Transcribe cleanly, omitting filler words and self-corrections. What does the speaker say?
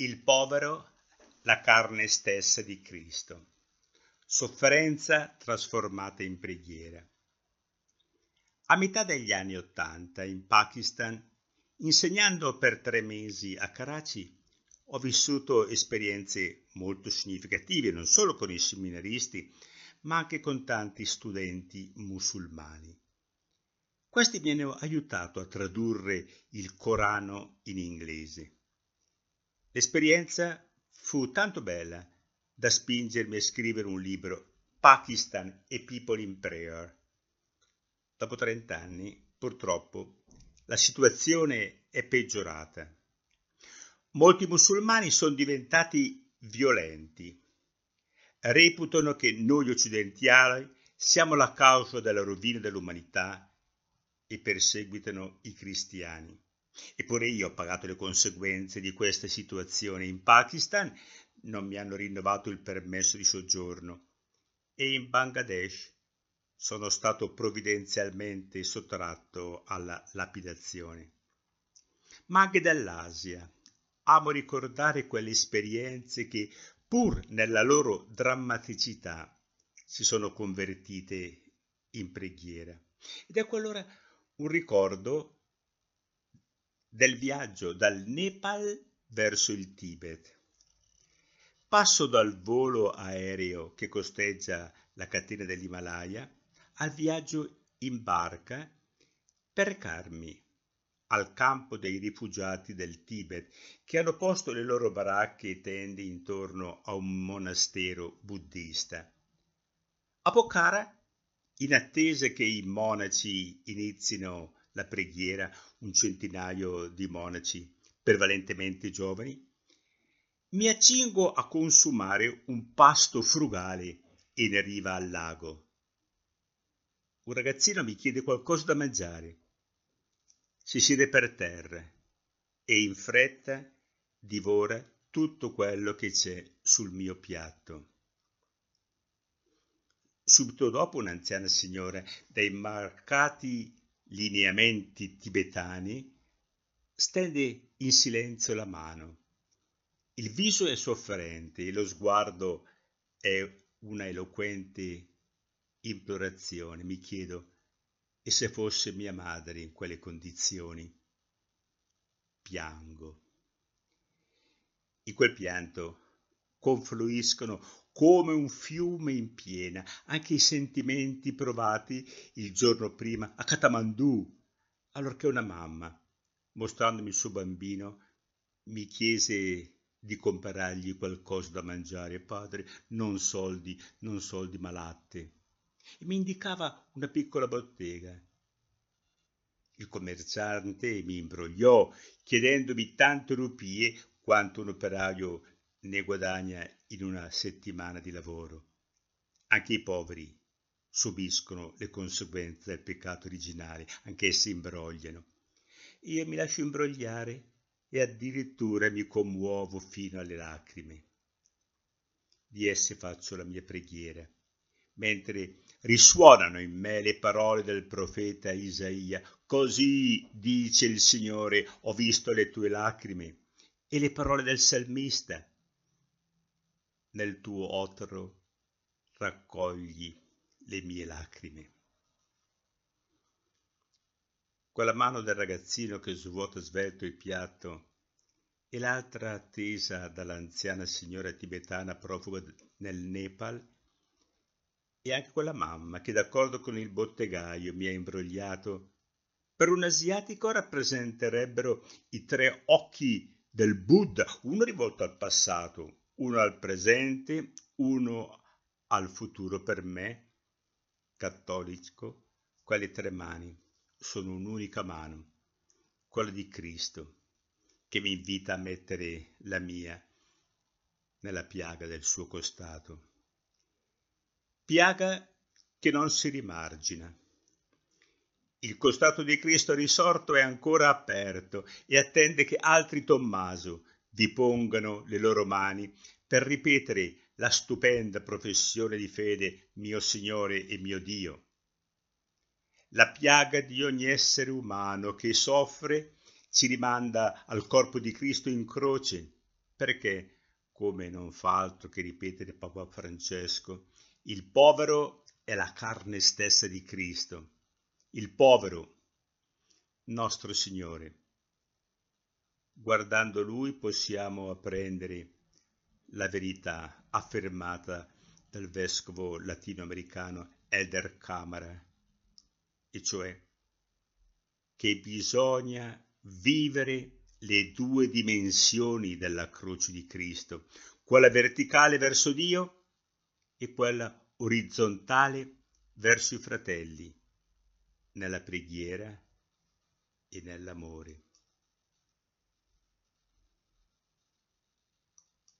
il povero, la carne stessa di Cristo, sofferenza trasformata in preghiera. A metà degli anni '80 in Pakistan, insegnando per 3 mesi a Karachi, ho vissuto esperienze molto significative non solo con i seminaristi, ma anche con tanti studenti musulmani. Questi mi hanno aiutato a tradurre il Corano in inglese. L'esperienza fu tanto bella da spingermi a scrivere un libro, Pakistan: A People in Prayer. Dopo 30 anni, purtroppo, la situazione è peggiorata. Molti musulmani sono diventati violenti. Reputano che noi occidentali siamo la causa della rovina dell'umanità e perseguitano i cristiani. Eppure io ho pagato le conseguenze di questa situazione in Pakistan, non mi hanno rinnovato il permesso di soggiorno, e in Bangladesh sono stato provvidenzialmente sottratto alla lapidazione. Ma anche dall'Asia amo ricordare quelle esperienze che, pur nella loro drammaticità, si sono convertite in preghiera. Ed ecco allora un ricordo del viaggio dal Nepal verso il Tibet. Passo dal volo aereo che costeggia la catena dell'Himalaya al viaggio in barca per recarmi al campo dei rifugiati del Tibet, che hanno posto le loro baracche e tende intorno a un monastero buddista. A Pokhara, in attesa che i monaci inizino la preghiera, un centinaio di monaci, prevalentemente giovani, mi accingo a consumare un pasto frugale in riva al lago. Un ragazzino mi chiede qualcosa da mangiare. Si siede per terra e in fretta divora tutto quello che c'è sul mio piatto. Subito dopo un'anziana signora dai marcati lineamenti tibetani stende in silenzio la mano. Il viso è sofferente e lo sguardo è una eloquente implorazione. Mi chiedo: e se fosse mia madre in quelle condizioni? Piango. In quel pianto confluiscono come un fiume in piena anche i sentimenti provati il giorno prima a Katamandù, allorché una mamma, mostrandomi il suo bambino, mi chiese di comprargli qualcosa da mangiare. Padre, non soldi ma latte. E mi indicava una piccola bottega. Il commerciante mi imbrogliò, chiedendomi tante rupie quanto un operaio ne guadagna in una settimana di lavoro. Anche i poveri subiscono le conseguenze del peccato originale, anch'essi imbrogliano. Io mi lascio imbrogliare e addirittura mi commuovo fino alle lacrime. Di esse faccio la mia preghiera, mentre risuonano in me le parole del profeta Isaia: «Così dice il Signore, ho visto le tue lacrime», e le parole del salmista: «Nel tuo otro raccogli le mie lacrime». Quella mano del ragazzino che svuota svelto il piatto e l'altra attesa dall'anziana signora tibetana profuga nel Nepal, e anche quella mamma che, d'accordo con il bottegaio, mi ha imbrogliato, per un asiatico rappresenterebbero i 3 occhi del Buddha, uno rivolto al passato, uno al presente, uno al futuro. Per me, cattolico, quelle 3 mani sono un'unica mano, quella di Cristo, che mi invita a mettere la mia nella piaga del suo costato. Piaga che non si rimargina. Il costato di Cristo risorto è ancora aperto e attende che altri Tommaso vi pongano le loro mani per ripetere la stupenda professione di fede: mio Signore e mio Dio. La piaga di ogni essere umano che soffre ci rimanda al corpo di Cristo in croce, perché, come non fa altro che ripetere Papa Francesco, il povero è la carne stessa di Cristo, il povero, nostro Signore. Guardando Lui possiamo apprendere la verità affermata dal vescovo latinoamericano Eder Camara, e cioè che bisogna vivere le due dimensioni della croce di Cristo, quella verticale verso Dio e quella orizzontale verso i fratelli, nella preghiera e nell'amore.